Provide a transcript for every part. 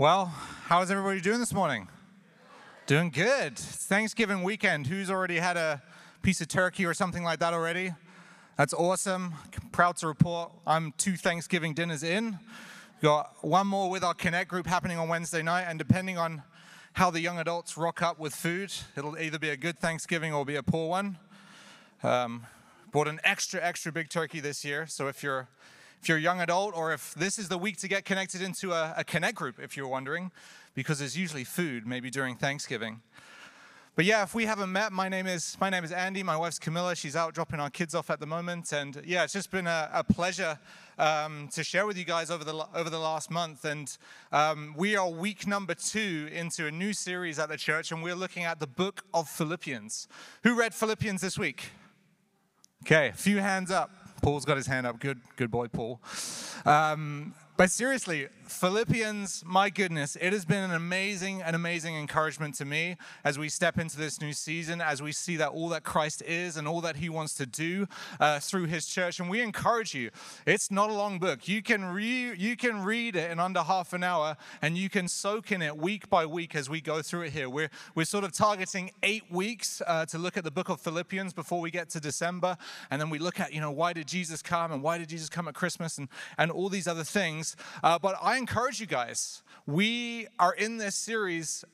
Well, how is everybody doing this morning? Doing good. It's Thanksgiving weekend. Who's already had a piece of turkey or something like that already? That's awesome. Proud to report I'm 2 Thanksgiving dinners in. We've got one more with our Connect group happening on Wednesday night, and depending on how the young adults rock up with food, it'll either be a good Thanksgiving or be a poor one. Bought an extra big turkey this year, so if you're a young adult, or if this is the week to get connected into a Connect group, if you're wondering, because there's usually food maybe during Thanksgiving. But yeah, if we haven't met, my name is Andy. My wife's Camilla. She's out dropping our kids off at the moment, and yeah, it's just been a pleasure to share with you guys over the last month. And we are week number 2 into a new series at the church, and we're looking at the book of Philippians. Who read Philippians this week? Okay, a few hands up. Paul's got his hand up. Good boy, Paul. But seriously, Philippians, my goodness, it has been an amazing encouragement to me as we step into this new season, as we see that all that Christ is and all that he wants to do through his church. And we encourage you. It's not a long book. You can read it in under half an hour, and you can soak in it week by week as we go through it here. We're sort of targeting 8 weeks to look at the book of Philippians before we get to December. And then we look at, why did Jesus come, and why did Jesus come at Christmas, and all these other things. But I encourage you guys, we are in this series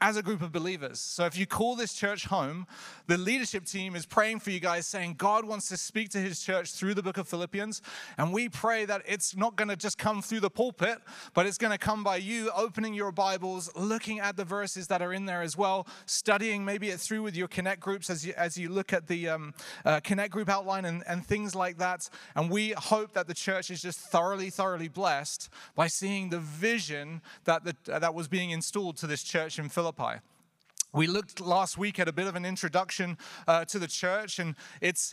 as a group of believers. So if you call this church home, the leadership team is praying for you guys, saying God wants to speak to his church through the book of Philippians. And we pray that it's not going to just come through the pulpit, but it's going to come by you opening your Bibles, looking at the verses that are in there as well, studying maybe it through with your Connect groups as you look at the Connect group outline and things like that. And we hope that the church is just thoroughly blessed by seeing the vision that was being installed to this church in Philippi. We looked last week at a bit of an introduction to the church, and it's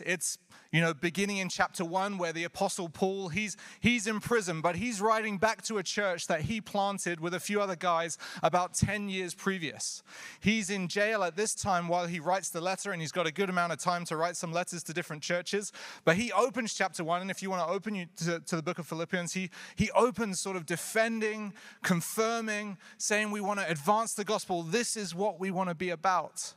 beginning in chapter 1, where the Apostle Paul, he's in prison, but he's writing back to a church that he planted with a few other guys about 10 years previous. He's in jail at this time while he writes the letter, and he's got a good amount of time to write some letters to different churches. But he opens chapter 1, and if you want to open to the book of Philippians, he opens sort of defending, confirming, saying we want to advance the gospel. This is what we want to be about.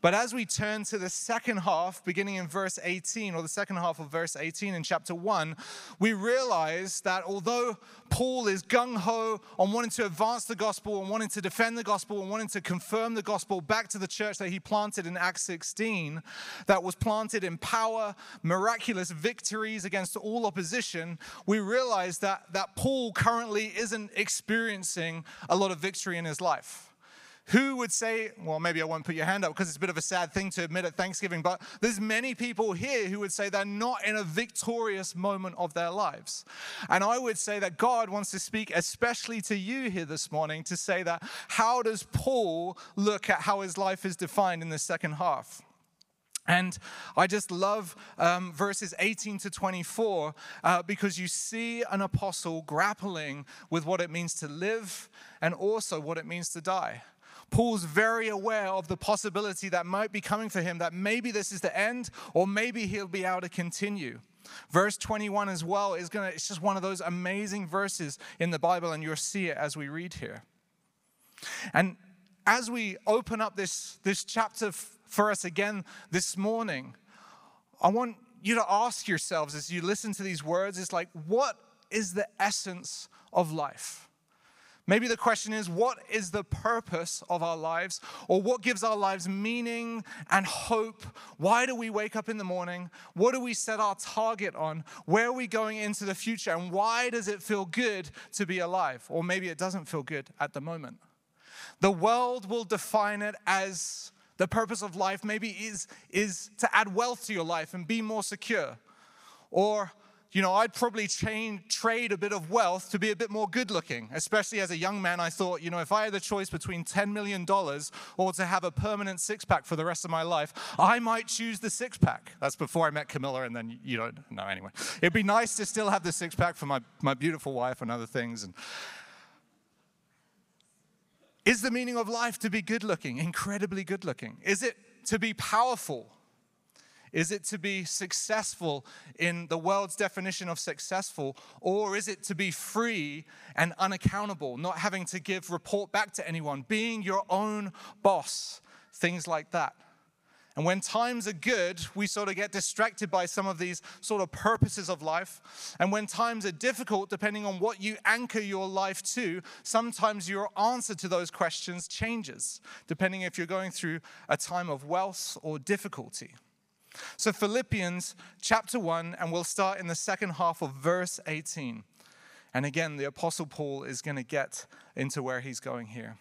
But as we turn to the second half, beginning in verse 18, or the second half of verse 18 in chapter 1, we realize that although Paul is gung-ho on wanting to advance the gospel and wanting to defend the gospel and wanting to confirm the gospel back to the church that he planted in Acts 16, that was planted in power, miraculous victories against all opposition, we realize that Paul currently isn't experiencing a lot of victory in his life. Who would say, well, maybe I won't put your hand up because it's a bit of a sad thing to admit at Thanksgiving, but there's many people here who would say they're not in a victorious moment of their lives. And I would say that God wants to speak especially to you here this morning to say that how does Paul look at how his life is defined in the second half? And I just love verses 18 to 24 because you see an apostle grappling with what it means to live and also what it means to die. Paul's very aware of the possibility that might be coming for him, that maybe this is the end, or maybe he'll be able to continue. Verse 21 as well it's just one of those amazing verses in the Bible, and you'll see it as we read here. And as we open up this chapter for us again this morning, I want you to ask yourselves as you listen to these words, it's like, what is the essence of life? Maybe the question is, what is the purpose of our lives, or what gives our lives meaning and hope? Why do we wake up in the morning? What do we set our target on? Where are we going into the future, and why does it feel good to be alive? Or maybe it doesn't feel good at the moment. The world will define it as the purpose of life maybe is to add wealth to your life and be more secure. Or I'd probably trade a bit of wealth to be a bit more good-looking. Especially as a young man, I thought, if I had the choice between $10 million or to have a permanent six-pack for the rest of my life, I might choose the six-pack. That's before I met Camilla, and then anyway. It'd be nice to still have the six-pack for my beautiful wife and other things. And is the meaning of life to be good-looking, incredibly good-looking? Is it to be powerful? Is it to be successful in the world's definition of successful, or is it to be free and unaccountable, not having to give report back to anyone, being your own boss, things like that? And when times are good, we sort of get distracted by some of these sort of purposes of life. And when times are difficult, depending on what you anchor your life to, sometimes your answer to those questions changes, depending if you're going through a time of wealth or difficulty. So Philippians chapter 1, and we'll start in the second half of verse 18. And again, the Apostle Paul is going to get into where he's going here.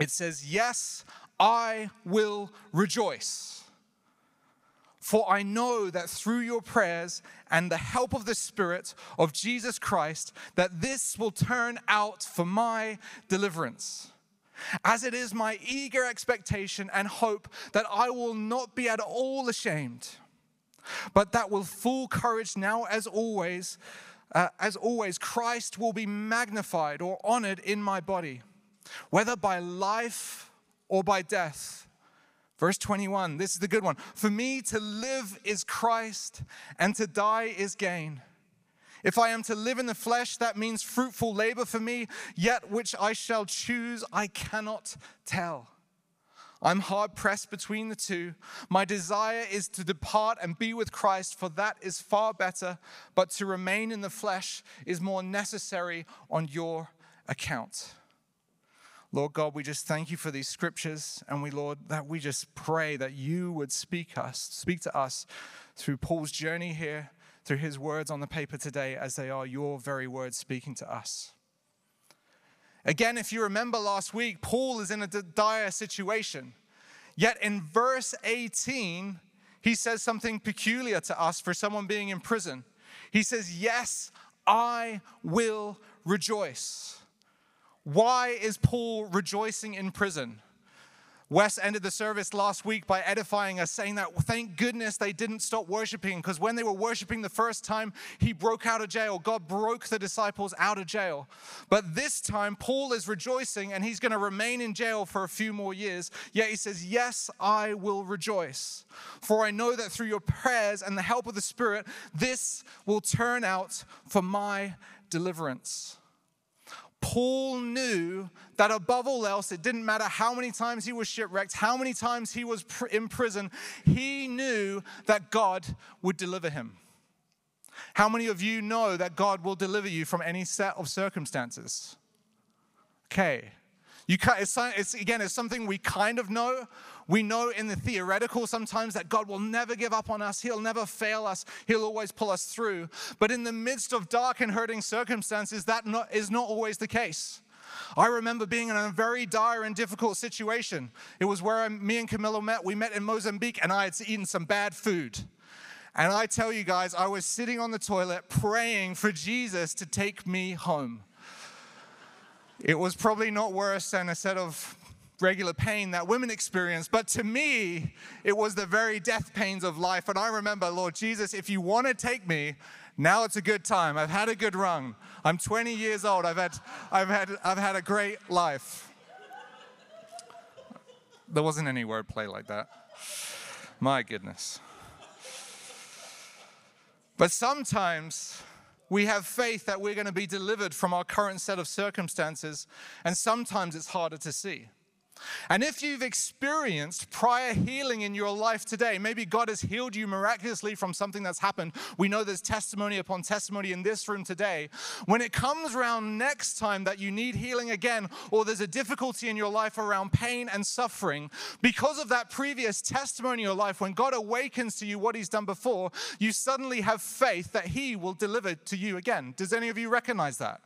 It says, "Yes, I will rejoice, for I know that through your prayers and the help of the Spirit of Jesus Christ, that this will turn out for my deliverance. As it is my eager expectation and hope that I will not be at all ashamed, but that with full courage now as always, Christ will be magnified or honored in my body, whether by life or by death." Verse 21, this is the good one. "For me to live is Christ, and to die is gain. If I am to live in the flesh, that means fruitful labor for me, yet which I shall choose, I cannot tell. I'm hard pressed between the two. My desire is to depart and be with Christ, for that is far better, but to remain in the flesh is more necessary on your account." Lord God, we just thank you for these scriptures, and we just pray that you would speak to us through Paul's journey here, through his words on the paper today, as they are your very words speaking to us. Again, if you remember last week, Paul is in a dire situation. Yet in verse 18, he says something peculiar to us for someone being in prison. He says, "Yes, I will rejoice." Why is Paul rejoicing in prison? Wes ended the service last week by edifying us, saying that thank goodness they didn't stop worshiping, because when they were worshiping the first time, he broke out of jail. God broke the disciples out of jail. But this time, Paul is rejoicing, and he's going to remain in jail for a few more years. Yet he says, "Yes, I will rejoice, for I know that through your prayers and the help of the Spirit, this will turn out for my deliverance." Paul knew that above all else, it didn't matter how many times he was shipwrecked, how many times he was in prison, he knew that God would deliver him. How many of you know that God will deliver you from any set of circumstances? Okay. It's something we kind of know. We know in the theoretical sometimes that God will never give up on us. He'll never fail us. He'll always pull us through. But in the midst of dark and hurting circumstances, that is not always the case. I remember being in a very dire and difficult situation. It was where me and Camilla met. We met in Mozambique, and I had eaten some bad food. And I tell you guys, I was sitting on the toilet praying for Jesus to take me home. It was probably not worse than a set of regular pain that women experience. But to me, it was the very death pains of life. And I remember, Lord Jesus, if you want to take me, now it's a good time. I've had a good run. I'm 20 years old. I've had a great life. There wasn't any wordplay like that. My goodness. But sometimes we have faith that we're going to be delivered from our current set of circumstances, and sometimes it's harder to see. And if you've experienced prior healing in your life today, maybe God has healed you miraculously from something that's happened. We know there's testimony upon testimony in this room today. When it comes around next time that you need healing again, or there's a difficulty in your life around pain and suffering, because of that previous testimony in your life, when God awakens to you what he's done before, you suddenly have faith that he will deliver to you again. Does any of you recognize that?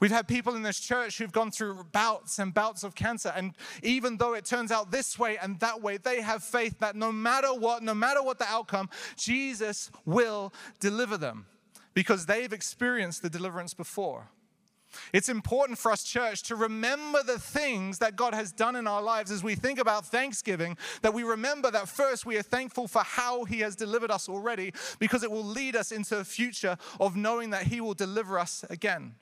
We've had people in this church who've gone through bouts and bouts of cancer, and even though it turns out this way and that way, they have faith that no matter what the outcome, Jesus will deliver them because they've experienced the deliverance before. It's important for us, church, to remember the things that God has done in our lives as we think about Thanksgiving, that we remember that first we are thankful for how he has delivered us already, because it will lead us into a future of knowing that he will deliver us again.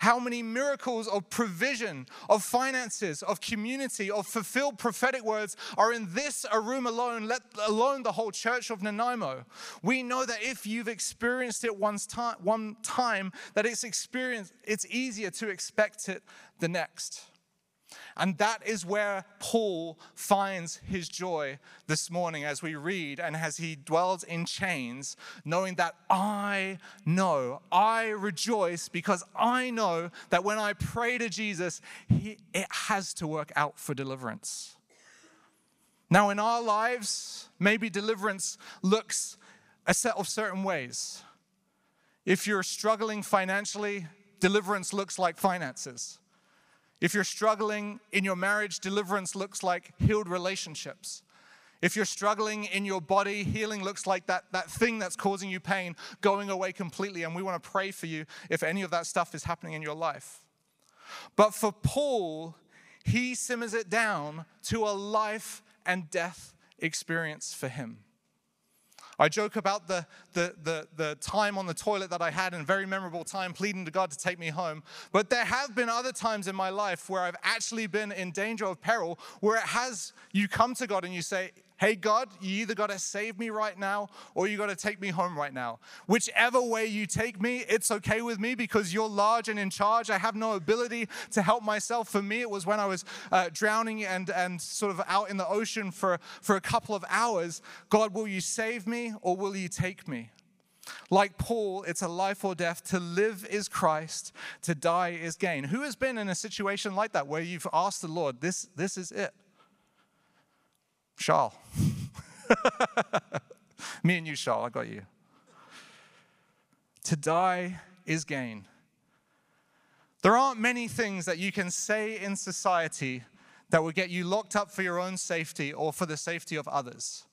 How many miracles of provision, of finances, of community, of fulfilled prophetic words are in this a room alone, let alone the whole church of Nanaimo. We know that if you've experienced it one time, that it's easier to expect it the next. And that is where Paul finds his joy this morning as we read, and as he dwells in chains, knowing that I know, I rejoice because I know that when I pray to Jesus, it has to work out for deliverance. Now in our lives, maybe deliverance looks a set of certain ways. If you're struggling financially, deliverance looks like finances. If you're struggling in your marriage, deliverance looks like healed relationships. If you're struggling in your body, healing looks like that thing that's causing you pain going away completely. And we want to pray for you if any of that stuff is happening in your life. But for Paul, he simmers it down to a life and death experience for him. I joke about the time on the toilet that I had, and a very memorable time pleading to God to take me home. But there have been other times in my life where I've actually been in danger of peril, where you come to God and you say, hey God, you either got to save me right now or you got to take me home right now. Whichever way you take me, it's okay with me because you're large and in charge. I have no ability to help myself. For me, it was when I was drowning and sort of out in the ocean for a couple of hours. God, will you save me or will you take me? Like Paul, it's a life or death. To live is Christ, to die is gain. Who has been in a situation like that where you've asked the Lord, this is it? Charles. Me and you, Charles, I got you. To die is gain. There aren't many things that you can say in society that will get you locked up for your own safety or for the safety of others.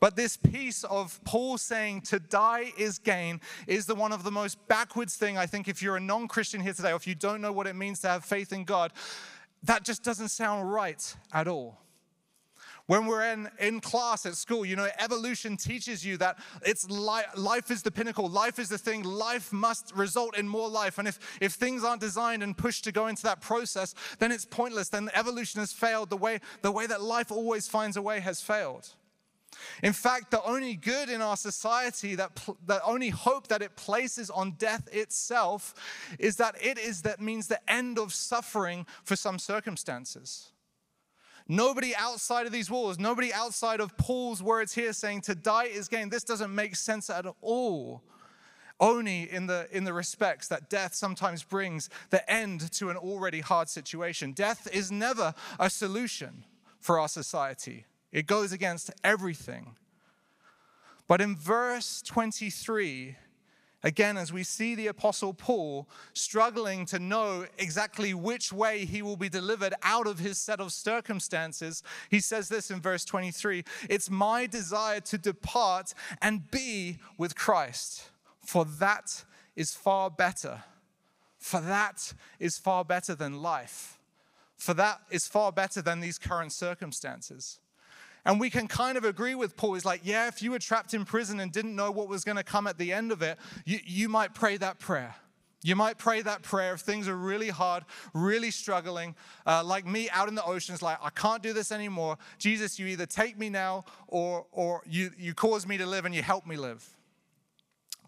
But this piece of Paul saying to die is gain is the one of the most backwards thing, I think, if you're a non-Christian here today, or if you don't know what it means to have faith in God, that just doesn't sound right at all. When we're in class at school, you know, evolution teaches you that it's life is the pinnacle, life is the thing, life must result in more life. And if things aren't designed and pushed to go into that process, then it's pointless. Then evolution has failed. The way that life always finds a way has failed. In fact, the only good in our society, the only hope that it places on death itself is that means the end of suffering for some circumstances. Nobody outside of these walls, nobody outside of Paul's words here saying to die is gain. This doesn't make sense at all, only in the respects that death sometimes brings the end to an already hard situation. Death is never a solution for our society. It goes against everything. But in verse 23, again, as we see the Apostle Paul struggling to know exactly which way he will be delivered out of his set of circumstances, he says this in verse 23, "It's my desire to depart and be with Christ, for that is far better. For that is far better than life. For that is far better than these current circumstances." And we can kind of agree with Paul. He's like, yeah, if you were trapped in prison and didn't know what was going to come at the end of it, you might pray that prayer. You might pray that prayer if things are really hard, really struggling, like me out in the oceans, like, I can't do this anymore. Jesus, you either take me now or you cause me to live and you help me live.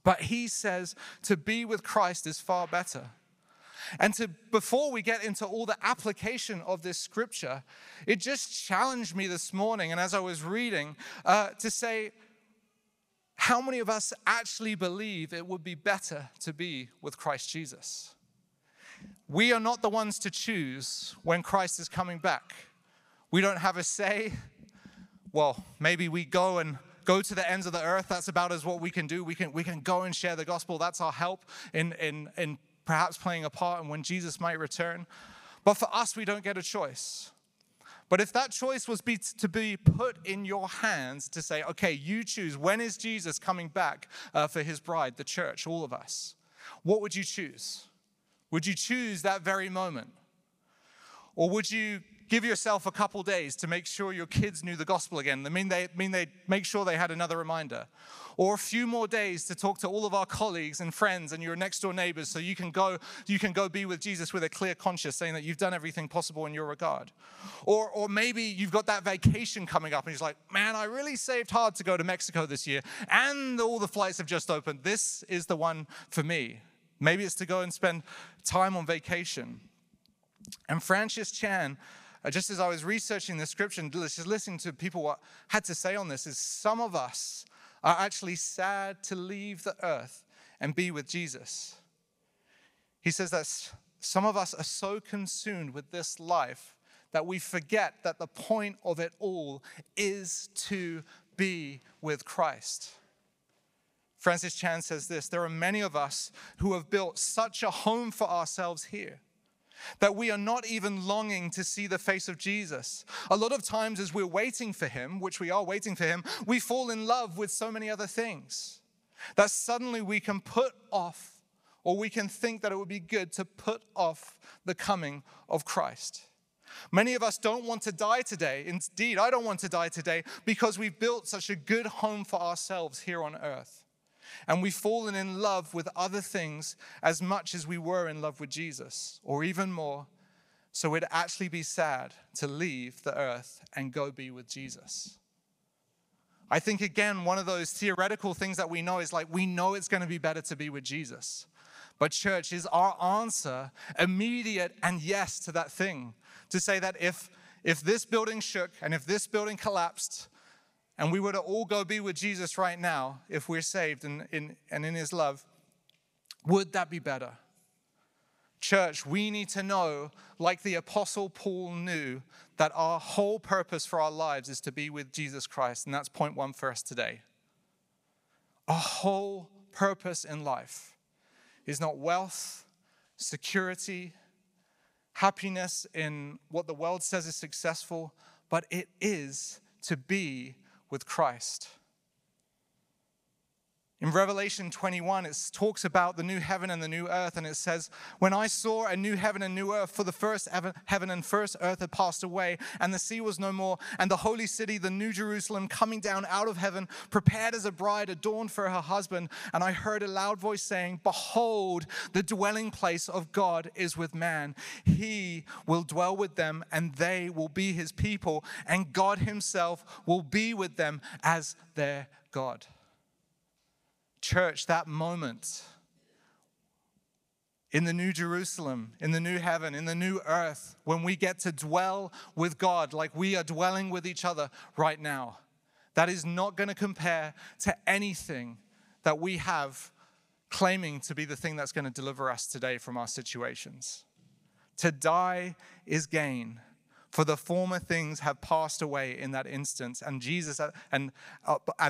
But he says to be with Christ is far better. And before we get into all the application of this scripture, it just challenged me this morning, and as I was reading, to say, how many of us actually believe it would be better to be with Christ Jesus? We are not the ones to choose when Christ is coming back. We don't have a say. Well, maybe we go to the ends of the earth. That's about as what we can do. We can go and share the gospel. That's our help in perhaps playing a part in when Jesus might return. But for us, we don't get a choice. But if that choice was to be put in your hands to say, okay, you choose, when is Jesus coming back for his bride, the church, all of us? What would you choose? Would you choose that very moment? Or would you give yourself a couple days to make sure your kids knew the gospel again. I mean they make sure they had another reminder. Or a few more days to talk to all of our colleagues and friends and your next door neighbors so you can go be with Jesus with a clear conscience, saying that you've done everything possible in your regard. Or maybe you've got that vacation coming up and you're like, man, I really saved hard to go to Mexico this year and all the flights have just opened. This is the one for me. Maybe it's to go and spend time on vacation. And Francis Chan, just as I was researching the scripture and just listening to people what had to say on this, is some of us are actually sad to leave the earth and be with Jesus. He says that some of us are so consumed with this life that we forget that the point of it all is to be with Christ. Francis Chan says this, there are many of us who have built such a home for ourselves here that we are not even longing to see the face of Jesus. A lot of times as we're waiting for him, which we are waiting for him, we fall in love with so many other things that suddenly we can put off, or we can think that it would be good to put off the coming of Christ. Many of us don't want to die today. Indeed, I don't want to die today because we've built such a good home for ourselves here on earth. And we've fallen in love with other things as much as we were in love with Jesus, or even more. So it'd actually be sad to leave the earth and go be with Jesus. I think, again, one of those theoretical things that we know is like, we know it's going to be better to be with Jesus. But church, is our answer immediate and yes to that thing? To say that if this building shook and if this building collapsed, and we were to all go be with Jesus right now, if we're saved and in his love, would that be better? Church, we need to know, like the Apostle Paul knew, that our whole purpose for our lives is to be with Jesus Christ. And that's point one for us today. Our whole purpose in life is not wealth, security, happiness in what the world says is successful, but it is to be with Christ. In Revelation 21, it talks about the new heaven and the new earth, and it says, when I saw a new heaven and new earth, for the first heaven and first earth had passed away, and the sea was no more, and the holy city, the new Jerusalem, coming down out of heaven, prepared as a bride adorned for her husband. And I heard a loud voice saying, behold, the dwelling place of God is with man. He will dwell with them, and they will be his people, and God himself will be with them as their God. Church, that moment in the new Jerusalem, in the new heaven, in the new earth, when we get to dwell with God like we are dwelling with each other right now, that is not going to compare to anything that we have claiming to be the thing that's going to deliver us today from our situations. To die is gain, for the former things have passed away in that instance. And Jesus, at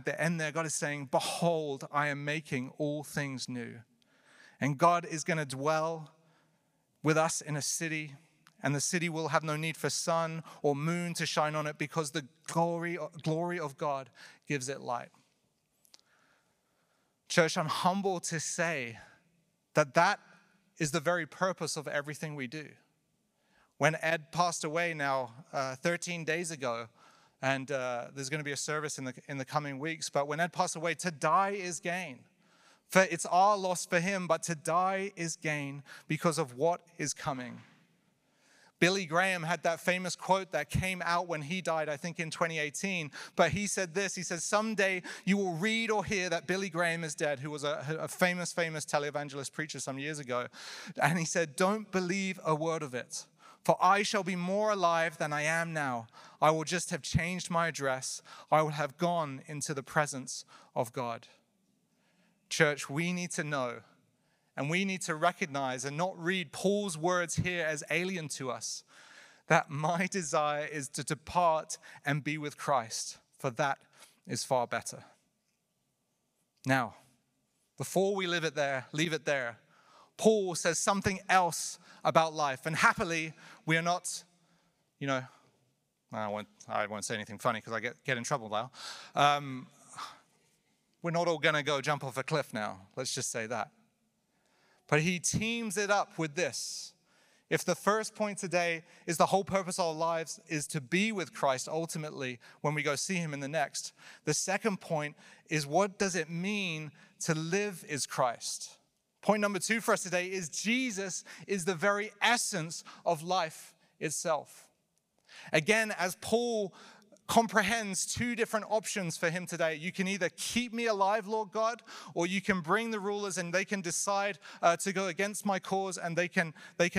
the end there, God is saying, behold, I am making all things new. And God is going to dwell with us in a city, and the city will have no need for sun or moon to shine on it, because the glory of God gives it light. Church, I'm humble to say that is the very purpose of everything we do. When Ed passed away now 13 days ago, and there's going to be a service in the coming weeks, but when Ed passed away, to die is gain. For it's our loss for him, but to die is gain because of what is coming. Billy Graham had that famous quote that came out when he died, I think in 2018, but he said this, he says, someday you will read or hear that Billy Graham is dead, who was a famous televangelist preacher some years ago. And he said, don't believe a word of it. For I shall be more alive than I am now. I will just have changed my address. I will have gone into the presence of God. Church, we need to know, and we need to recognize and not read Paul's words here as alien to us, that my desire is to depart and be with Christ, for that is far better. Now, before we leave it there, Paul says something else about life. And happily, we are not, I won't say anything funny because I get in trouble now. We're not all going to go jump off a cliff now. Let's just say that. But he teams it up with this. If the first point today is the whole purpose of our lives is to be with Christ ultimately when we go see him in the next, the second point is what does it mean to live as Christ? Point number two for us today is Jesus is the very essence of life itself. Again, as Paul comprehends two different options for him today. You can either keep me alive, Lord God, or you can bring the rulers and they can decide to go against my cause and they can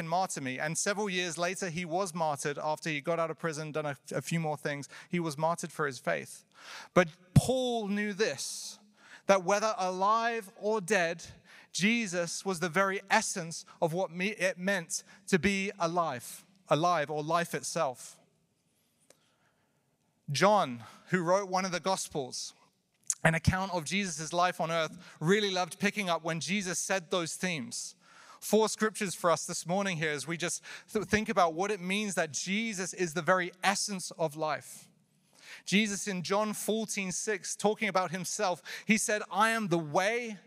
martyr me. And several years later, he was martyred after he got out of prison, done a few more things. He was martyred for his faith. But Paul knew this, that whether alive or dead, Jesus was the very essence of what it meant to be alive or life itself. John, who wrote one of the Gospels, an account of Jesus' life on earth, really loved picking up when Jesus said those themes. Four scriptures for us this morning here as we just think about what it means that Jesus is the very essence of life. Jesus in John 14:6, talking about himself, he said, "I am the way,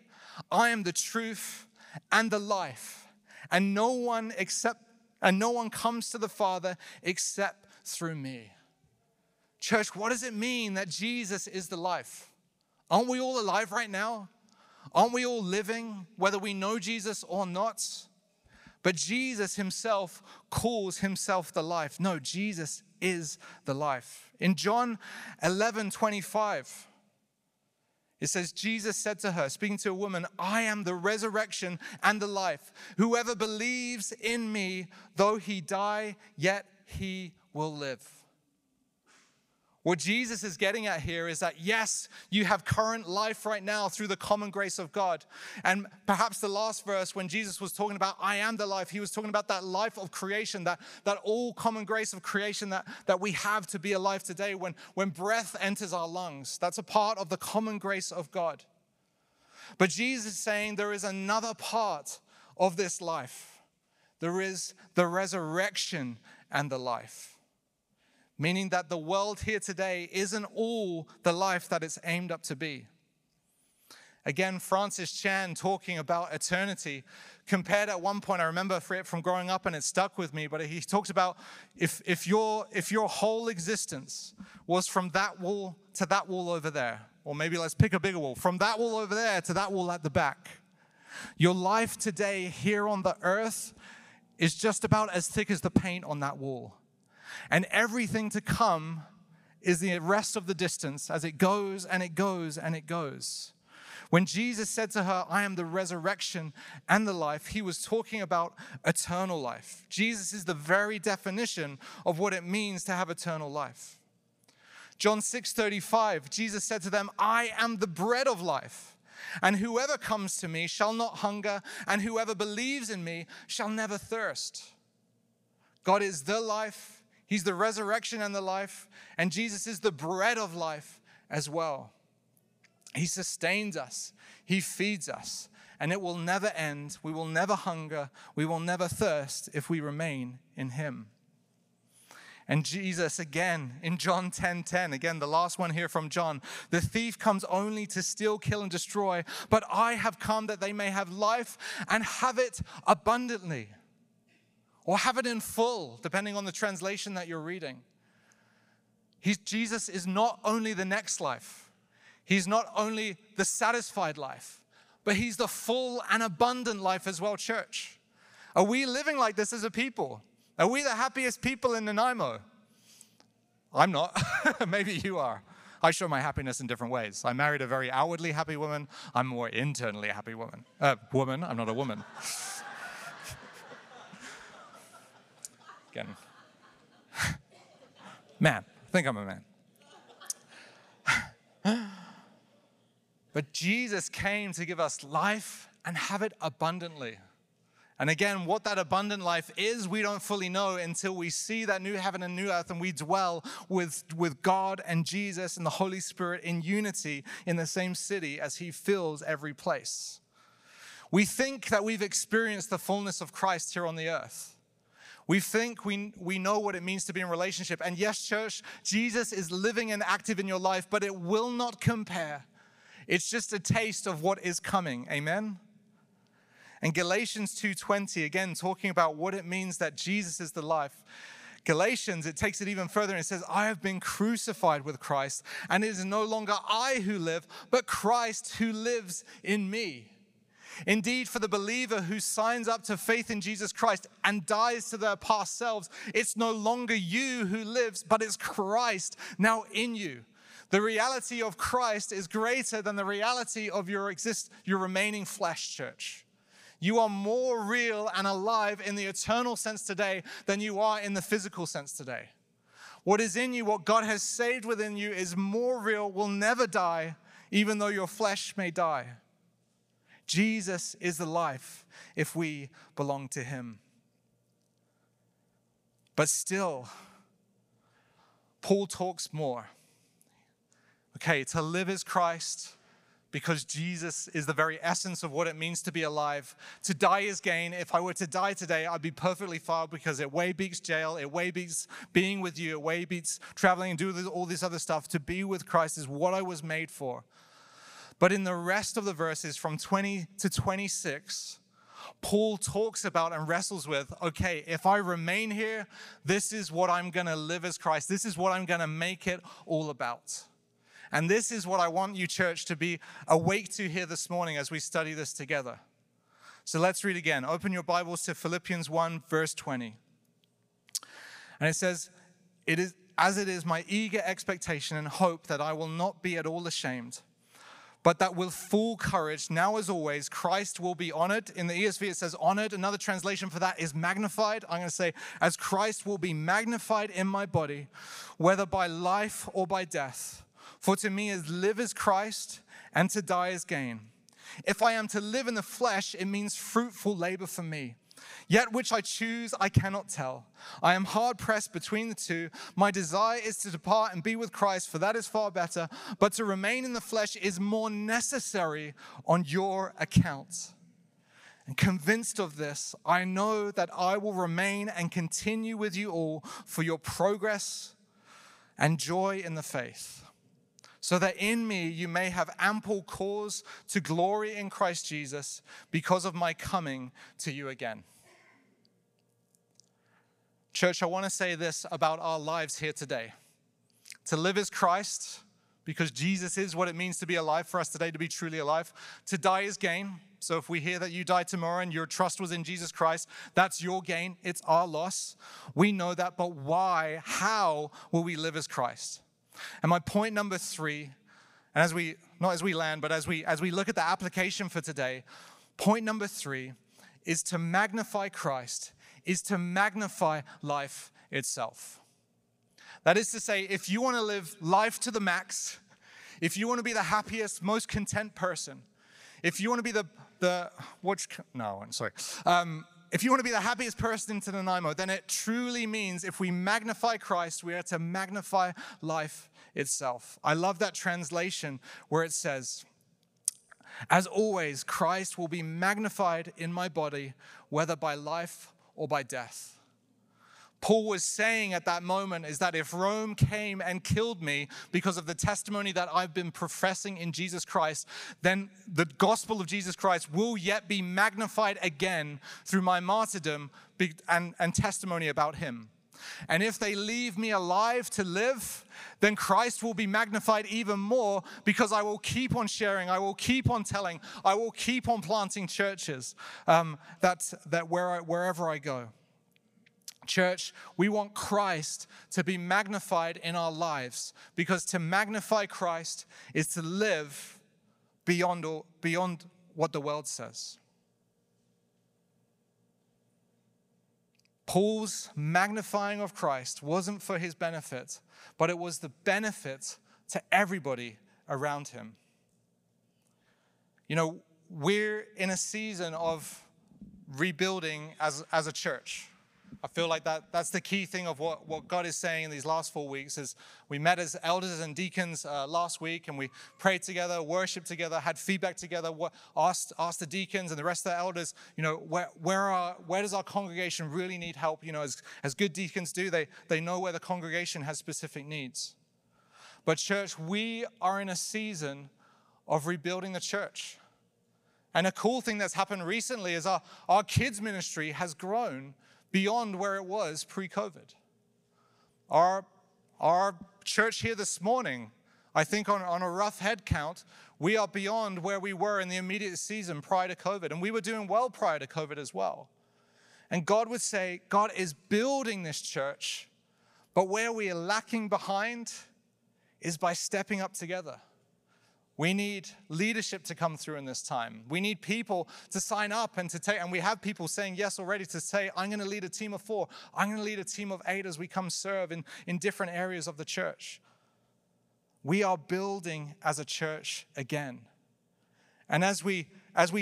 I am the truth, and the life, and no one comes to the Father except through me." Church, what does it mean that Jesus is the life? Aren't we all alive right now? Aren't we all living, whether we know Jesus or not? But Jesus himself calls himself the life. No, Jesus is the life. In John 11:25, it says, Jesus said to her, speaking to a woman, "I am the resurrection and the life. Whoever believes in me, though he die, yet he will live." What Jesus is getting at here is that, yes, you have current life right now through the common grace of God. And perhaps the last verse when Jesus was talking about, "I am the life," he was talking about that life of creation, that all common grace of creation that we have to be alive today when breath enters our lungs. That's a part of the common grace of God. But Jesus is saying there is another part of this life. There is the resurrection and the life. Meaning that the world here today isn't all the life that it's aimed up to be. Again, Francis Chan talking about eternity, compared at one point, I remember it from growing up and it stuck with me, but he talks about if your whole existence was from that wall to that wall over there, or maybe let's pick a bigger wall, from that wall over there to that wall at the back, your life today here on the earth is just about as thick as the paint on that wall. And everything to come is the rest of the distance as it goes and it goes and it goes. When Jesus said to her, "I am the resurrection and the life," he was talking about eternal life. Jesus is the very definition of what it means to have eternal life. John 6:35, Jesus said to them, "I am the bread of life, and whoever comes to me shall not hunger, and whoever believes in me shall never thirst." God is the life. He's the resurrection and the life, and Jesus is the bread of life as well. He sustains us, he feeds us, and it will never end. We will never hunger, we will never thirst if we remain in him. And Jesus, again, in John 10:10, again, the last one here from John, "The thief comes only to steal, kill, and destroy, but I have come that they may have life and have it abundantly." Or have it in full, depending on the translation that you're reading. Jesus is not only the next life. He's not only the satisfied life, but he's the full and abundant life as well, church. Are we living like this as a people? Are we the happiest people in Nanaimo? I'm not. Maybe you are. I show my happiness in different ways. I married a very outwardly happy woman. I'm a more internally happy woman. I'm not a woman. Again. Man, I think I'm a man. But Jesus came to give us life and have it abundantly. And again, what that abundant life is, we don't fully know until we see that new heaven and new earth and we dwell with God and Jesus and the Holy Spirit in unity in the same city as he fills every place. We think that we've experienced the fullness of Christ here on the earth. We think we know what it means to be in relationship. And yes, church, Jesus is living and active in your life, but it will not compare. It's just a taste of what is coming. Amen? And Galatians 2:20, again, talking about what it means that Jesus is the life. Galatians, it takes it even further and says, I have been crucified with Christ, and it is no longer I who live, but Christ who lives in me. Indeed, for the believer who signs up to faith in Jesus Christ and dies to their past selves, it's no longer you who lives, but it's Christ now in you. The reality of Christ is greater than the reality of your remaining flesh, church. You are more real and alive in the eternal sense today than you are in the physical sense today. What is in you, what God has saved within you, is more real, will never die, even though your flesh may die. Jesus is the life if we belong to him. But still, Paul talks more. Okay, to live is Christ, because Jesus is the very essence of what it means to be alive. To die is gain. If I were to die today, I'd be perfectly fine, because it way beats jail, it way beats being with you, it way beats traveling and doing all this other stuff. To be with Christ is what I was made for. But in the rest of the verses from 20 to 26, Paul talks about and wrestles with, okay, if I remain here, this is what I'm going to live as Christ. This is what I'm going to make it all about. And this is what I want you, church, to be awake to here this morning as we study this together. So let's read again. Open your Bibles to Philippians 1, verse 20. And it says, it is my eager expectation and hope that I will not be at all ashamed, but that with full courage, now as always, Christ will be honored. In the ESV, it says honored. Another translation for that is magnified. I'm going to say, as Christ will be magnified in my body, whether by life or by death. For to me, as live is Christ, and to die is gain. If I am to live in the flesh, it means fruitful labor for me. Yet which I choose, I cannot tell. I am hard pressed between the two. My desire is to depart and be with Christ, for that is far better. But to remain in the flesh is more necessary on your account. And convinced of this, I know that I will remain and continue with you all for your progress and joy in the faith, so that in me you may have ample cause to glory in Christ Jesus because of my coming to you again. Church, I want to say this about our lives here today. To live is Christ, because Jesus is what it means to be alive for us today, to be truly alive. To die is gain. So if we hear that you die tomorrow and your trust was in Jesus Christ, that's your gain. It's our loss. We know that, but why, how will we live as Christ? And my point number 3, and as we, not as we land, but as we look at the application for today, point number 3 is to magnify Christ, is to magnify life itself. That is to say, if you want to live life to the max, if you want to be the happiest, most content person, if you want to be if you want to be the happiest person in Nanaimo, then it truly means if we magnify Christ, we are to magnify life itself. I love that translation where it says, as always, Christ will be magnified in my body, whether by life or by death. Paul was saying at that moment is that if Rome came and killed me because of the testimony that I've been professing in Jesus Christ, then the gospel of Jesus Christ will yet be magnified again through my martyrdom and testimony about him. And if they leave me alive to live, then Christ will be magnified even more, because I will keep on sharing, I will keep on telling, I will keep on planting churches wherever I go. Church, we want Christ to be magnified in our lives, because to magnify Christ is to live beyond what the world says. Paul's magnifying of Christ wasn't for his benefit, but it was the benefit to everybody around him. You know, we're in a season of rebuilding as a church. I feel like that's the key thing of what God is saying in these last 4 weeks is we met as elders and deacons last week, and we prayed together, worshiped together, had feedback together, asked the deacons and the rest of the elders, you know, where does our congregation really need help? You know, as good deacons do, they know where the congregation has specific needs. But church, we are in a season of rebuilding the church. And a cool thing that's happened recently is our kids ministry has grown beyond where it was pre-COVID. Our church here this morning, I think on a rough head count, we are beyond where we were in the immediate season prior to COVID. And we were doing well prior to COVID as well. And God would say, God is building this church, but where we are lacking behind is by stepping up together. We need leadership to come through in this time. We need people to sign up and to take, and we have people saying yes already to say, I'm going to lead a team of 4. I'm going to lead a team of 8 as we come serve in different areas of the church. We are building as a church again. And as we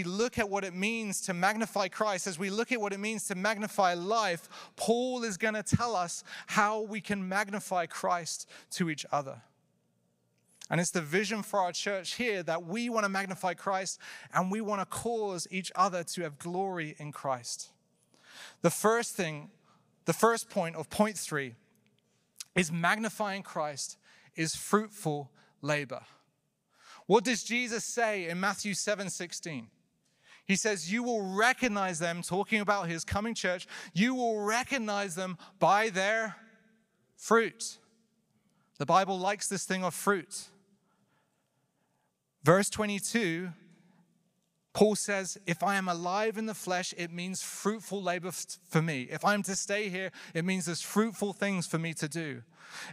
look at what it means to magnify Christ, as we look at what it means to magnify life, Paul is going to tell us how we can magnify Christ to each other. And it's the vision for our church here that we want to magnify Christ and we want to cause each other to have glory in Christ. The first point of point 3 is magnifying Christ is fruitful labor. What does Jesus say in Matthew 7:16? He says, you will recognize them, talking about his coming church, you will recognize them by their fruit. The Bible likes this thing of fruit. Verse 22, Paul says, if I am alive in the flesh, it means fruitful labor for me. If I'm to stay here, it means there's fruitful things for me to do.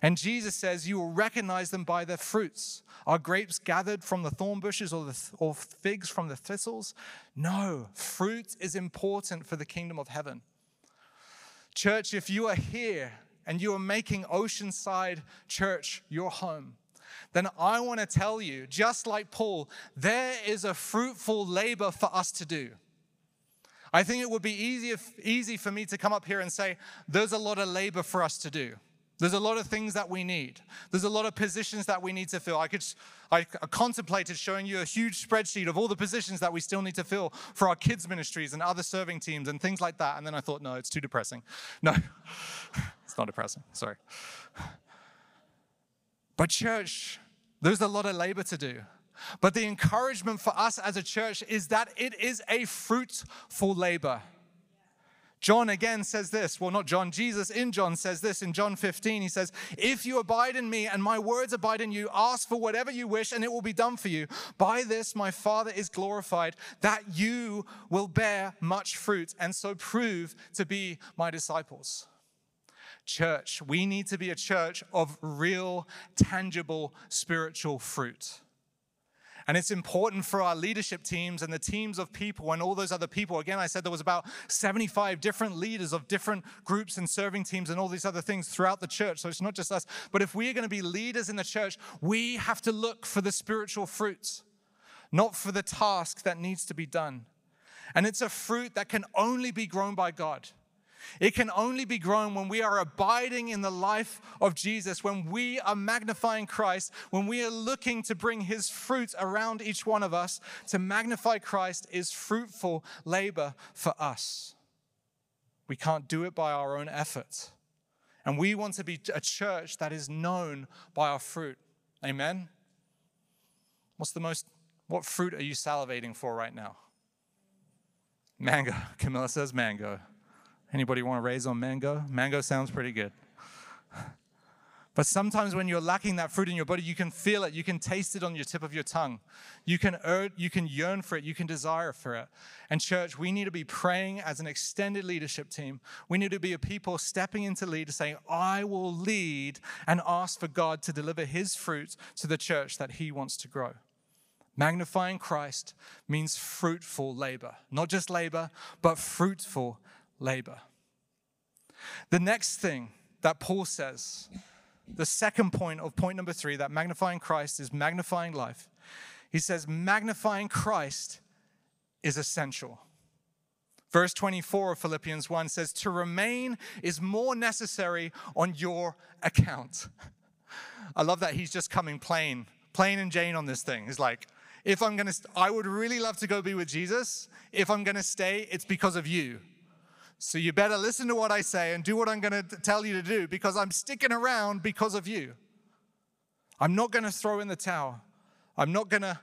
And Jesus says, you will recognize them by their fruits. Are grapes gathered from the thorn bushes or figs from the thistles? No, fruit is important for the kingdom of heaven. Church, if you are here and you are making Oceanside Church your home, then I want to tell you, just like Paul, there is a fruitful labor for us to do. I think it would be easy for me to come up here and say, there's a lot of labor for us to do. There's a lot of things that we need. There's a lot of positions that we need to fill. I contemplated showing you a huge spreadsheet of all the positions that we still need to fill for our kids' ministries and other serving teams and things like that. And then I thought, no, it's too depressing. No, it's not depressing, sorry. But church, there's a lot of labor to do. But the encouragement for us as a church is that it is a fruitful labor. John again says this. Well, not John. Jesus in John says this in John 15. He says, if you abide in me and my words abide in you, ask for whatever you wish and it will be done for you. By this, my Father is glorified, that you will bear much fruit and so prove to be my disciples. Church, we need to be a church of real, tangible, spiritual fruit. And it's important for our leadership teams and the teams of people and all those other people. Again, I said there was about 75 different leaders of different groups and serving teams and all these other things throughout the church. So it's not just us. But if we're going to be leaders in the church, we have to look for the spiritual fruits, not for the task that needs to be done. And it's a fruit that can only be grown by God. It can only be grown when we are abiding in the life of Jesus, when we are magnifying Christ, when we are looking to bring his fruit around each one of us. To magnify Christ is fruitful labor for us. We can't do it by our own effort. And we want to be a church that is known by our fruit. Amen? What fruit are you salivating for right now? Mango. Camilla says mango. Anybody want to raise on mango? Mango sounds pretty good. But sometimes when you're lacking that fruit in your body, you can feel it. You can taste it on your tip of your tongue. You can yearn for it. You can desire for it. And church, we need to be praying as an extended leadership team. We need to be a people stepping into lead, saying, I will lead, and ask for God to deliver his fruit to the church that he wants to grow. Magnifying Christ means fruitful labor. Not just labor, but fruitful labor. The next thing that Paul says, the second point of point number 3, that magnifying Christ is magnifying life. He says, magnifying Christ is essential. Verse 24 of Philippians 1 says, to remain is more necessary on your account. I love that he's just coming plain and Jane on this thing. He's like, I would really love to go be with Jesus. If I'm going to stay, it's because of you. So you better listen to what I say and do what I'm going to tell you to do, because I'm sticking around because of you. I'm not going to throw in the towel. I'm not going to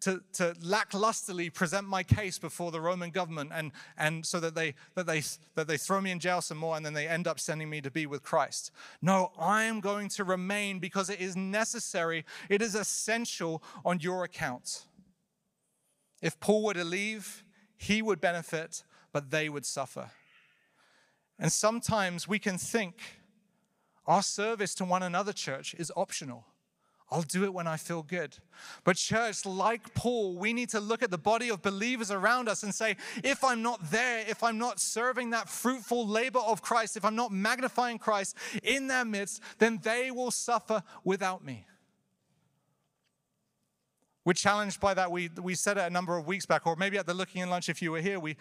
to lacklusterly present my case before the Roman government, and so that they throw me in jail some more, and then they end up sending me to be with Christ. No, I am going to remain because it is necessary. It is essential on your account. If Paul were to leave, he would benefit, but they would suffer. And sometimes we can think our service to one another, church, is optional. I'll do it when I feel good. But church, like Paul, we need to look at the body of believers around us and say, if I'm not there, if I'm not serving that fruitful labor of Christ, if I'm not magnifying Christ in their midst, then they will suffer without me. We're challenged by that. We said it a number of weeks back, or maybe at the Looking in Lunch, if you were here, we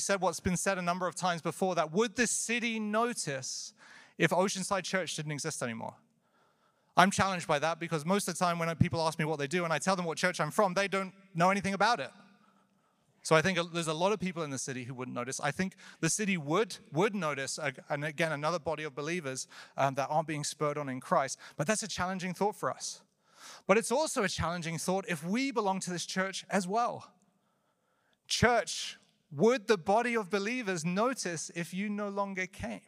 said what's been said a number of times before, that would the city notice if Oceanside Church didn't exist anymore? I'm challenged by that because most of the time when people ask me what they do and I tell them what church I'm from, they don't know anything about it. So I think there's a lot of people in the city who wouldn't notice. I think the city would notice, and again, another body of believers that aren't being spurred on in Christ. But that's a challenging thought for us. But it's also a challenging thought if we belong to this church as well. Church, would the body of believers notice if you no longer came?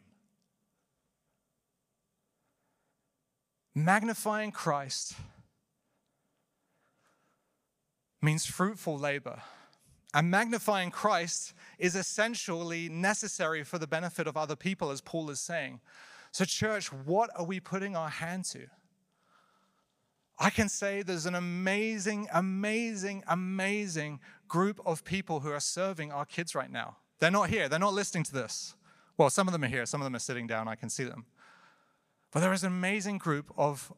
Magnifying Christ means fruitful labor. And magnifying Christ is essentially necessary for the benefit of other people, as Paul is saying. So church, what are we putting our hand to? I can say there's an amazing, amazing, amazing group of people who are serving our kids right now. They're not here. They're not listening to this. Well, some of them are here. Some of them are sitting down. I can see them. But there is an amazing group of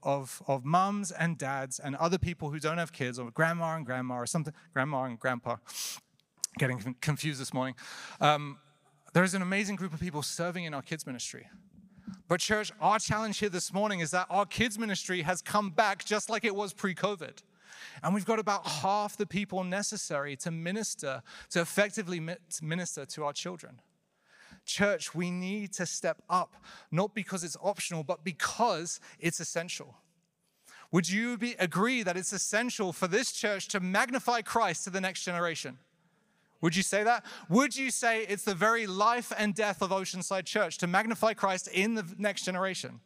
mums and dads and other people who don't have kids, or grandma or something, grandma and grandpa, getting confused this morning. There is an amazing group of people serving in our kids' ministry. But church, our challenge here this morning is that our kids' ministry has come back just like it was pre-COVID. And we've got about half the people necessary to effectively minister to our children. Church, we need to step up, not because it's optional, but because it's essential. Would you agree that it's essential for this church to magnify Christ to the next generation? Would you say that? Would you say it's the very life and death of Oceanside Church to magnify Christ in the next generation?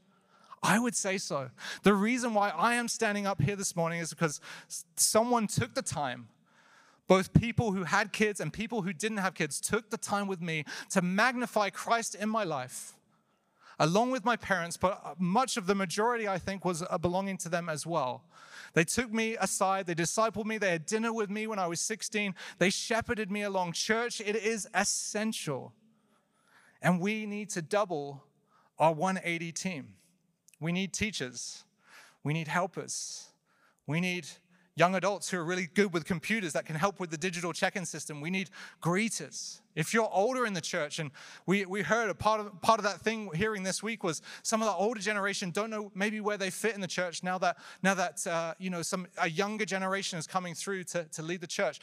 I would say so. The reason why I am standing up here this morning is because someone took the time. Both people who had kids and people who didn't have kids took the time with me to magnify Christ in my life, along with my parents, but much of the majority, I think, was belonging to them as well. They took me aside. They discipled me. They had dinner with me when I was 16. They shepherded me along. Church, it is essential. And we need to double our 180 team. We need teachers. We need helpers. We need young adults who are really good with computers that can help with the digital check-in system. We need greeters. If you're older in the church, and we heard a part of that thing hearing this week was some of the older generation don't know maybe where they fit in the church now that a younger generation is coming through to lead the church.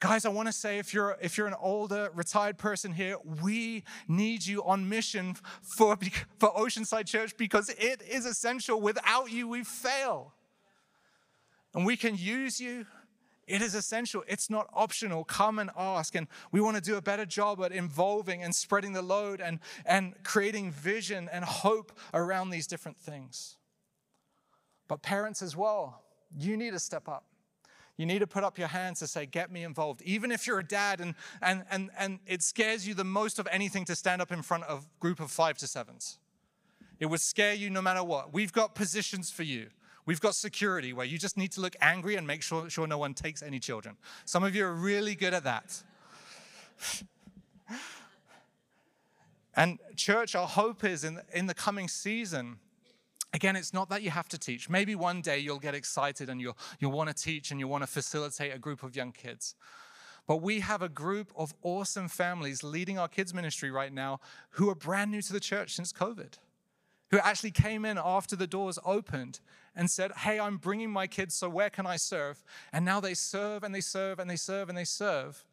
Guys, I want to say if you're an older, retired person here, we need you on mission for Oceanside Church because it is essential. Without you, we fail. And we can use you. It is essential. It's not optional. Come and ask. And we want to do a better job at involving and spreading the load and creating vision and hope around these different things. But parents as well, you need to step up. You need to put up your hands to say, get me involved. Even if you're a dad and it scares you the most of anything to stand up in front of a group of 5 to 7s. It would scare you no matter what. We've got positions for you. We've got security where you just need to look angry and make sure no one takes any children. Some of you are really good at that. And church, our hope is in the coming season, again, it's not that you have to teach. Maybe one day you'll get excited and you'll want to teach and you'll want to facilitate a group of young kids. But we have a group of awesome families leading our kids ministry right now who are brand new to the church since COVID, who actually came in after the doors opened and said, hey, I'm bringing my kids, so where can I serve? And now they serve and they serve and they serve and they serve.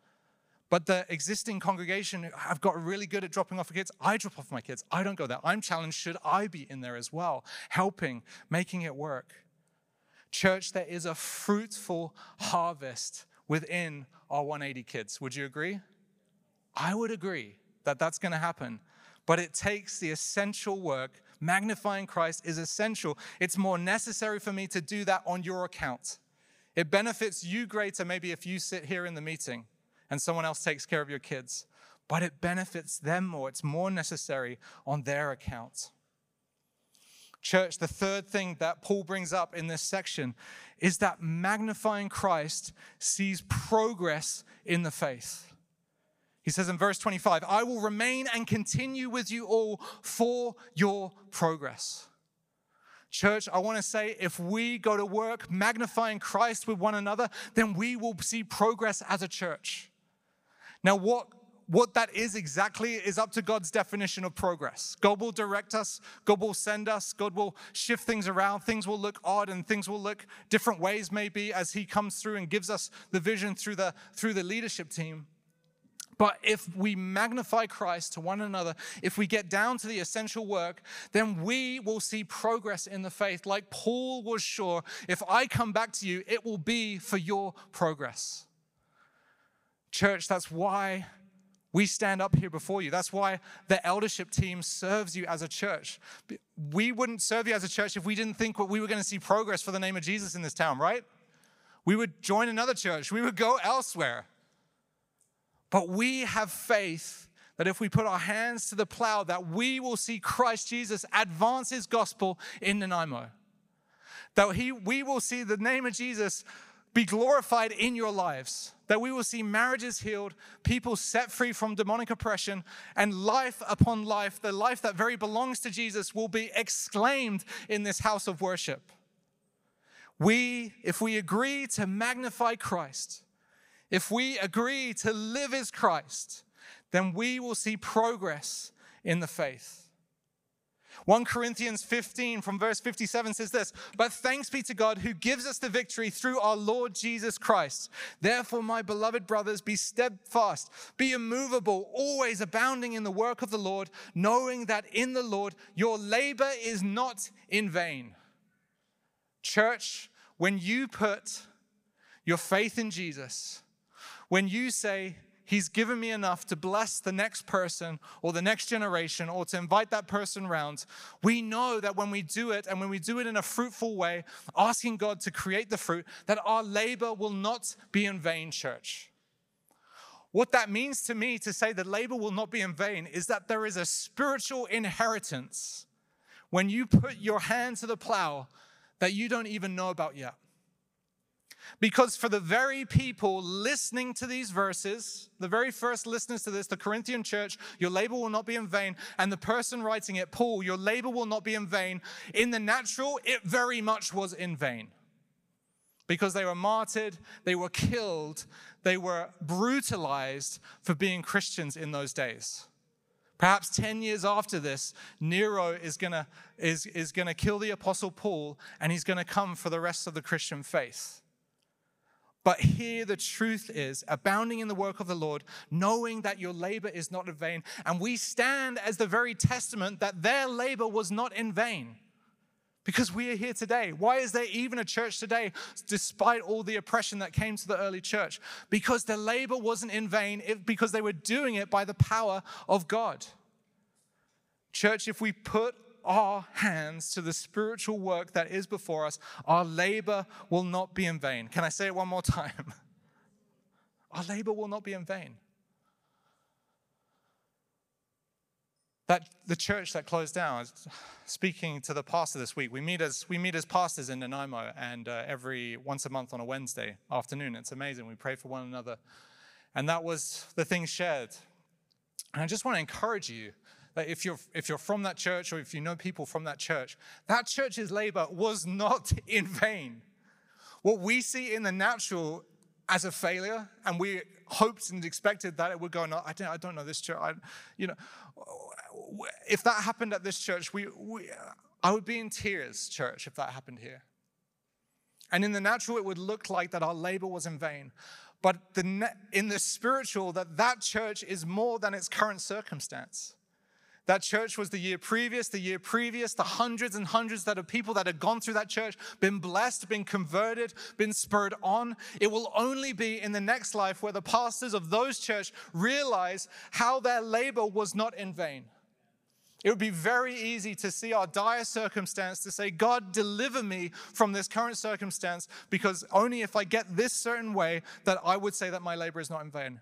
But the existing congregation have got really good at dropping off kids. I drop off my kids. I don't go there. I'm challenged. Should I be in there as well, helping, making it work? Church, there is a fruitful harvest within our 180 kids. Would you agree? I would agree that that's going to happen. But it takes the essential work. Magnifying Christ is essential. It's more necessary for me to do that on your account. It benefits you greater maybe if you sit here in the meeting and someone else takes care of your kids. But it benefits them more. It's more necessary on their account. Church, the third thing that Paul brings up in this section is that magnifying Christ sees progress in the faith. He says in verse 25, I will remain and continue with you all for your progress. Church, I want to say if we go to work magnifying Christ with one another, then we will see progress as a church. Now, what that is exactly is up to God's definition of progress. God will direct us. God will send us. God will shift things around. Things will look odd and things will look different ways maybe as he comes through and gives us the vision through the leadership team. But if we magnify Christ to one another, if we get down to the essential work, then we will see progress in the faith. Like Paul was sure, if I come back to you, it will be for your progress. Church, that's why we stand up here before you. That's why the eldership team serves you as a church. We wouldn't serve you as a church if we didn't think we were going to see progress for the name of Jesus in this town, right? We would join another church. We would go elsewhere. But we have faith that if we put our hands to the plow, that we will see Christ Jesus advance his gospel in Nanaimo. That we will see the name of Jesus be glorified in your lives. That we will see marriages healed, people set free from demonic oppression, and life upon life, the life that very belongs to Jesus, will be exclaimed in this house of worship. If we agree to magnify Christ, if we agree to live as Christ, then we will see progress in the faith. 1 Corinthians 15 from verse 57 says this, but thanks be to God who gives us the victory through our Lord Jesus Christ. Therefore, my beloved brothers, be steadfast, be immovable, always abounding in the work of the Lord, knowing that in the Lord your labor is not in vain. Church, when you put your faith in Jesus, when you say, he's given me enough to bless the next person or the next generation or to invite that person round, we know that when we do it and when we do it in a fruitful way, asking God to create the fruit, that our labor will not be in vain, church. What that means to me to say that labor will not be in vain is that there is a spiritual inheritance when you put your hand to the plow that you don't even know about yet. Because for the very people listening to these verses, the very first listeners to this, the Corinthian church, your labor will not be in vain. And the person writing it, Paul, your labor will not be in vain. In the natural, it very much was in vain. Because they were martyred, they were killed, they were brutalized for being Christians in those days. Perhaps 10 years after this, Nero is gonna kill the Apostle Paul and he's going to come for the rest of the Christian faith. But here the truth is, abounding in the work of the Lord, knowing that your labor is not in vain. And we stand as the very testament that their labor was not in vain. Because we are here today. Why is there even a church today, despite all the oppression that came to the early church? Because their labor wasn't in vain, because they were doing it by the power of God. Church, if we put our hands to the spiritual work that is before us, our labor will not be in vain. Can I say it one more time? Our labor will not be in vain. That the church that closed down, speaking to the pastor this week, we meet as pastors in Nanaimo and every once a month on a Wednesday afternoon. It's amazing. We pray for one another. And that was the thing shared. And I just want to encourage you, that if you're from that church or if you know people from that church's labor was not in vain. What we see in the natural as a failure, and we hoped and expected that it would go, no, I don't know this church. If that happened at this church, I would be in tears, church, if that happened here. And in the natural, it would look like that our labor was in vain. But in the spiritual, that church is more than its current circumstance. That church was the year previous, the hundreds and hundreds that of people that had gone through that church, been blessed, been converted, been spurred on. It will only be in the next life where the pastors of those church realize how their labor was not in vain. It would be very easy to see our dire circumstance, to say, God, deliver me from this current circumstance, because only if I get this certain way that I would say that my labor is not in vain.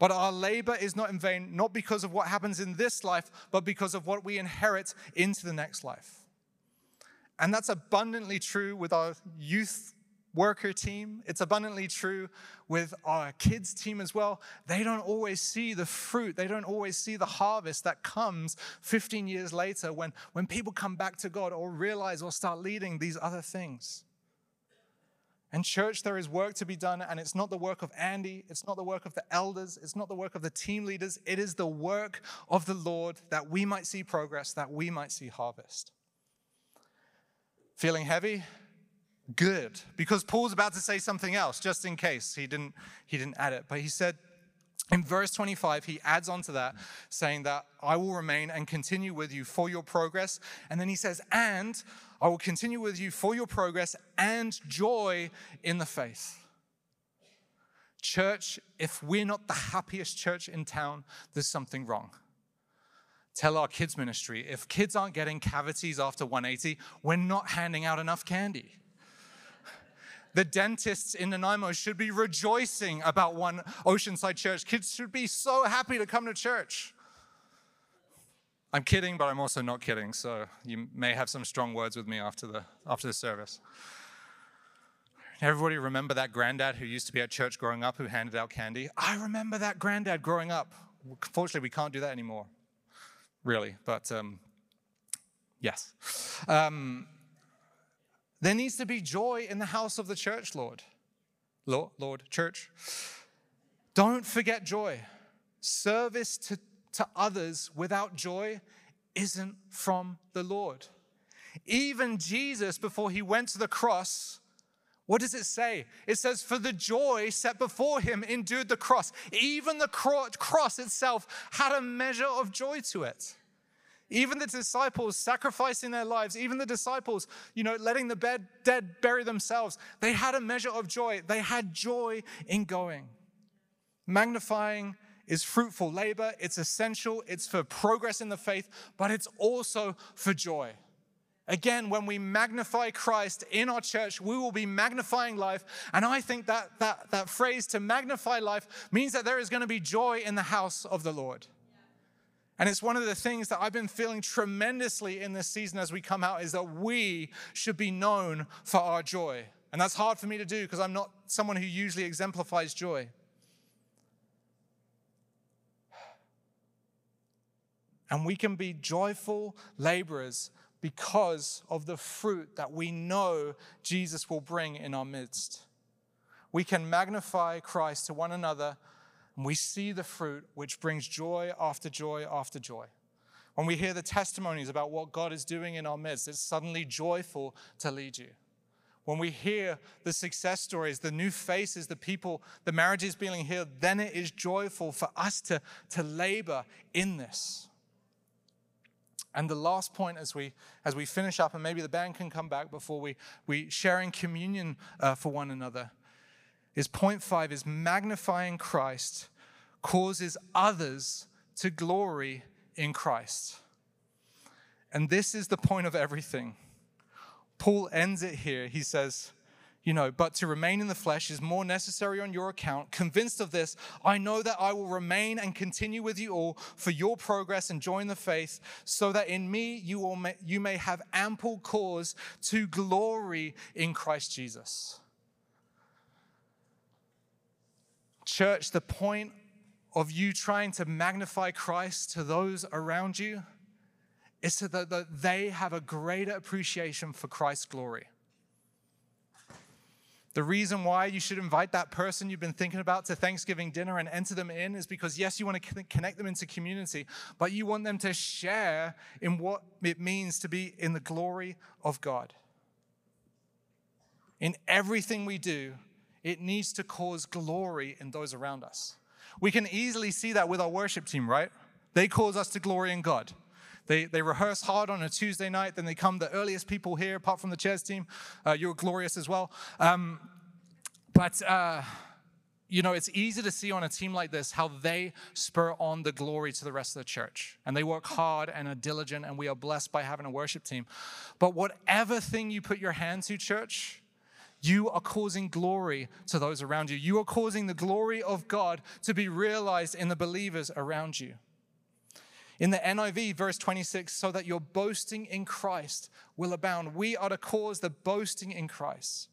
But our labor is not in vain, not because of what happens in this life, but because of what we inherit into the next life. And that's abundantly true with our youth worker team. It's abundantly true with our kids team as well. They don't always see the fruit. They don't always see the harvest that comes 15 years later when people come back to God or realize or start leading these other things. And church, there is work to be done, and it's not the work of Andy. It's not the work of the elders. It's not the work of the team leaders. It is the work of the Lord, that we might see progress, that we might see harvest. Feeling heavy? Good, because Paul's about to say something else, just in case he didn't add it. But he said in verse 25, he adds on to that, saying that I will remain and continue with you for your progress. And then he says, and I will continue with you for your progress and joy in the faith. Church, if we're not the happiest church in town, there's something wrong. Tell our kids ministry, if kids aren't getting cavities after 180, we're not handing out enough candy. The dentists in Nanaimo should be rejoicing about one Oceanside Church. Kids should be so happy to come to church. I'm kidding, but I'm also not kidding. So you may have some strong words with me after the service. Everybody remember that granddad who used to be at church growing up who handed out candy? I remember that granddad growing up. Fortunately, we can't do that anymore, really. But yes. There needs to be joy in the house of the church, Lord, church. Don't forget joy. Service to others without joy isn't from the Lord. Even Jesus, before he went to the cross, what does it say? It says, for the joy set before him endured the cross. Even the cross itself had a measure of joy to it. Even the disciples sacrificing their lives, even the disciples, letting the dead bury themselves, they had a measure of joy. They had joy in going. Magnifying is fruitful labor. It's essential. It's for progress in the faith, but it's also for joy. Again, when we magnify Christ in our church, we will be magnifying life. And I think that phrase, to magnify life, means that there is going to be joy in the house of the Lord. And it's one of the things that I've been feeling tremendously in this season as we come out, is that we should be known for our joy. And that's hard for me to do because I'm not someone who usually exemplifies joy. And we can be joyful laborers because of the fruit that we know Jesus will bring in our midst. We can magnify Christ to one another, and we see the fruit which brings joy after joy after joy. When we hear the testimonies about what God is doing in our midst, it's suddenly joyful to lead you. When we hear the success stories, the new faces, the people, the marriages being healed, then it is joyful for us to labor in this. And the last point as we finish up, and maybe the band can come back before we sharing communion for one another, is point 5 is magnifying Christ causes others to glory in Christ. And this is the point of everything. Paul ends it here. He says, but to remain in the flesh is more necessary on your account. Convinced of this, I know that I will remain and continue with you all for your progress and joy in the faith, so that in me you may have ample cause to glory in Christ Jesus. Church, the point of you trying to magnify Christ to those around you is so that they have a greater appreciation for Christ's glory. The reason why you should invite that person you've been thinking about to Thanksgiving dinner and enter them in is because, yes, you want to connect them into community, but you want them to share in what it means to be in the glory of God. In everything we do, it needs to cause glory in those around us. We can easily see that with our worship team, right? They cause us to glory in God. They rehearse hard on a Tuesday night, then they come the earliest people here, apart from the chairs team. You were glorious as well. You know, it's easy to see on a team like this how they spur on the glory to the rest of the church. And they work hard and are diligent, and we are blessed by having a worship team. But whatever thing you put your hand to, church, you are causing glory to those around you. You are causing the glory of God to be realized in the believers around you. In the NIV, verse 26, so that your boasting in Christ will abound. We are to cause the boasting in Christ.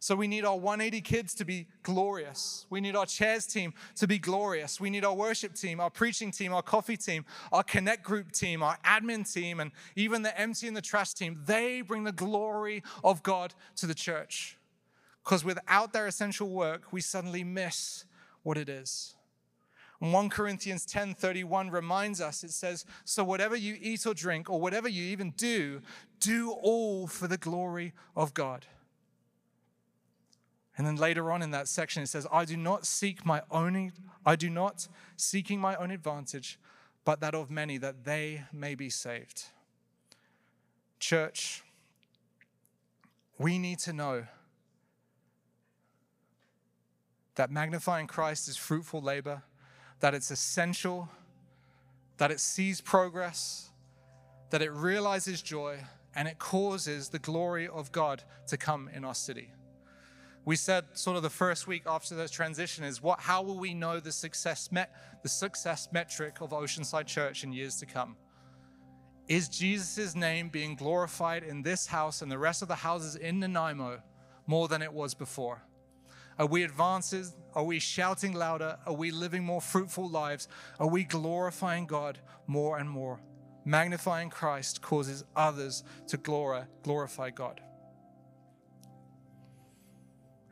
So we need our 180 kids to be glorious. We need our chairs team to be glorious. We need our worship team, our preaching team, our coffee team, our connect group team, our admin team, and even the MC and the trash team. They bring the glory of God to the church. Because without their essential work, we suddenly miss what it is. And 1 Corinthians 10:31 reminds us, it says, so whatever you eat or drink, or whatever you even do, do all for the glory of God. And then later on in that section, it says, I do not seek my own advantage, but that of many, that they may be saved. Church, we need to know that magnifying Christ is fruitful labor, that it's essential, that it sees progress, that it realizes joy, and it causes the glory of God to come in our city. We said sort of the first week after the transition is how will we know the success metric of Oceanside Church in years to come? Is Jesus' name being glorified in this house and the rest of the houses in Nanaimo more than it was before? Are we advancing? Are we shouting louder? Are we living more fruitful lives? Are we glorifying God more and more? Magnifying Christ causes others to glorify God.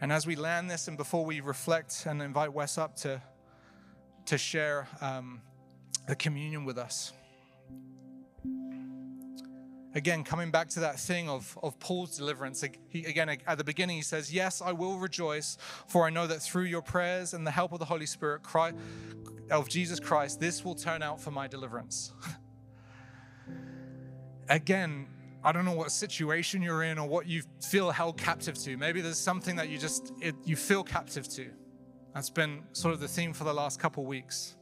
And as we land this, and before we reflect and invite Wes up to share the communion with us. Again, coming back to that thing of Paul's deliverance. At the beginning, he says, yes, I will rejoice, for I know that through your prayers and the help of the Holy Spirit of Jesus Christ, this will turn out for my deliverance. Again, I don't know what situation you're in or what you feel held captive to. Maybe there's something that you feel captive to. That's been sort of the theme for the last couple weeks.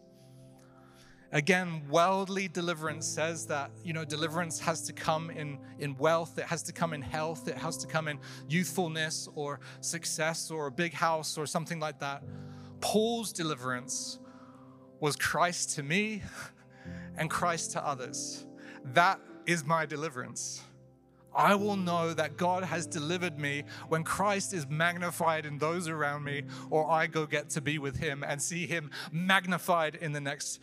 Again, worldly deliverance says that, you know, deliverance has to come in wealth. It has to come in health. It has to come in youthfulness or success or a big house or something like that. Paul's deliverance was Christ to me and Christ to others. That is my deliverance. I will know that God has delivered me when Christ is magnified in those around me, or I go get to be with him and see him magnified in the next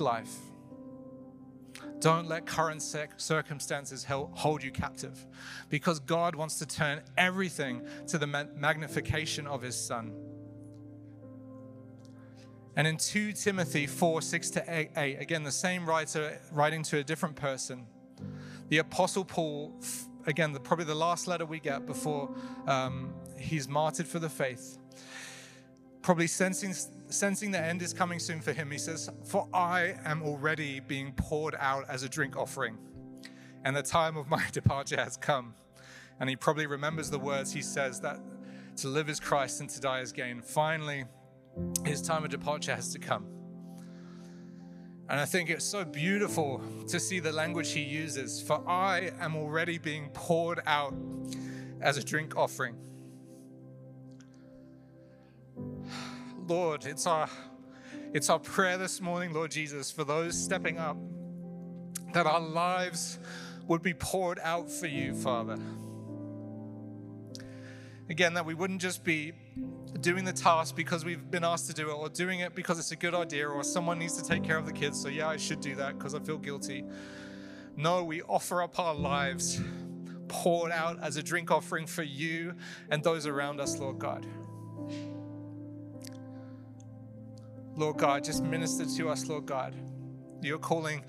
life. Don't let current circumstances hold you captive, because God wants to turn everything to the magnification of his Son. And in 2 Timothy 4, 6 to 8, again, the same writer writing to a different person, the Apostle Paul, again, probably the last letter we get before he's martyred for the faith, probably sensing the end is coming soon for him. He says, for I am already being poured out as a drink offering, and the time of my departure has come. And he probably remembers the words he says, that to live is Christ and to die is gain. Finally, his time of departure has to come. And I think it's so beautiful to see the language he uses. For I am already being poured out as a drink offering. Lord, it's our prayer this morning, Lord Jesus, for those stepping up, that our lives would be poured out for you, Father. Again, that we wouldn't just be doing the task because we've been asked to do it, or doing it because it's a good idea, or someone needs to take care of the kids, so yeah, I should do that because I feel guilty. No, we offer up our lives poured out as a drink offering for you and those around us, Lord God. Lord God, just minister to us, Lord God. You're calling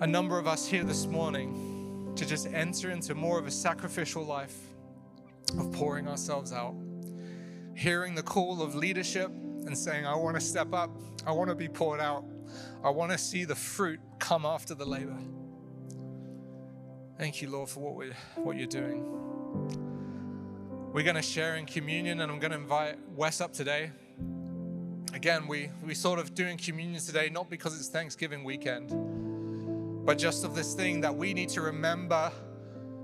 a number of us here this morning to just enter into more of a sacrificial life of pouring ourselves out. Hearing the call of leadership and saying, I want to step up. I want to be poured out. I want to see the fruit come after the labor. Thank you, Lord, for what you're doing. We're going to share in communion, and I'm going to invite Wes up today. Again, we're sort of doing communion today, not because it's Thanksgiving weekend, but just of this thing that we need to remember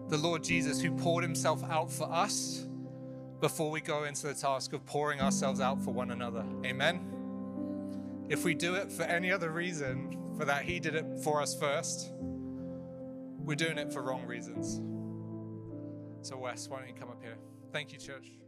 the Lord Jesus who poured himself out for us before we go into the task of pouring ourselves out for one another. Amen? If we do it for any other reason, for that he did it for us first, we're doing it for wrong reasons. So Wes, why don't you come up here? Thank you, church.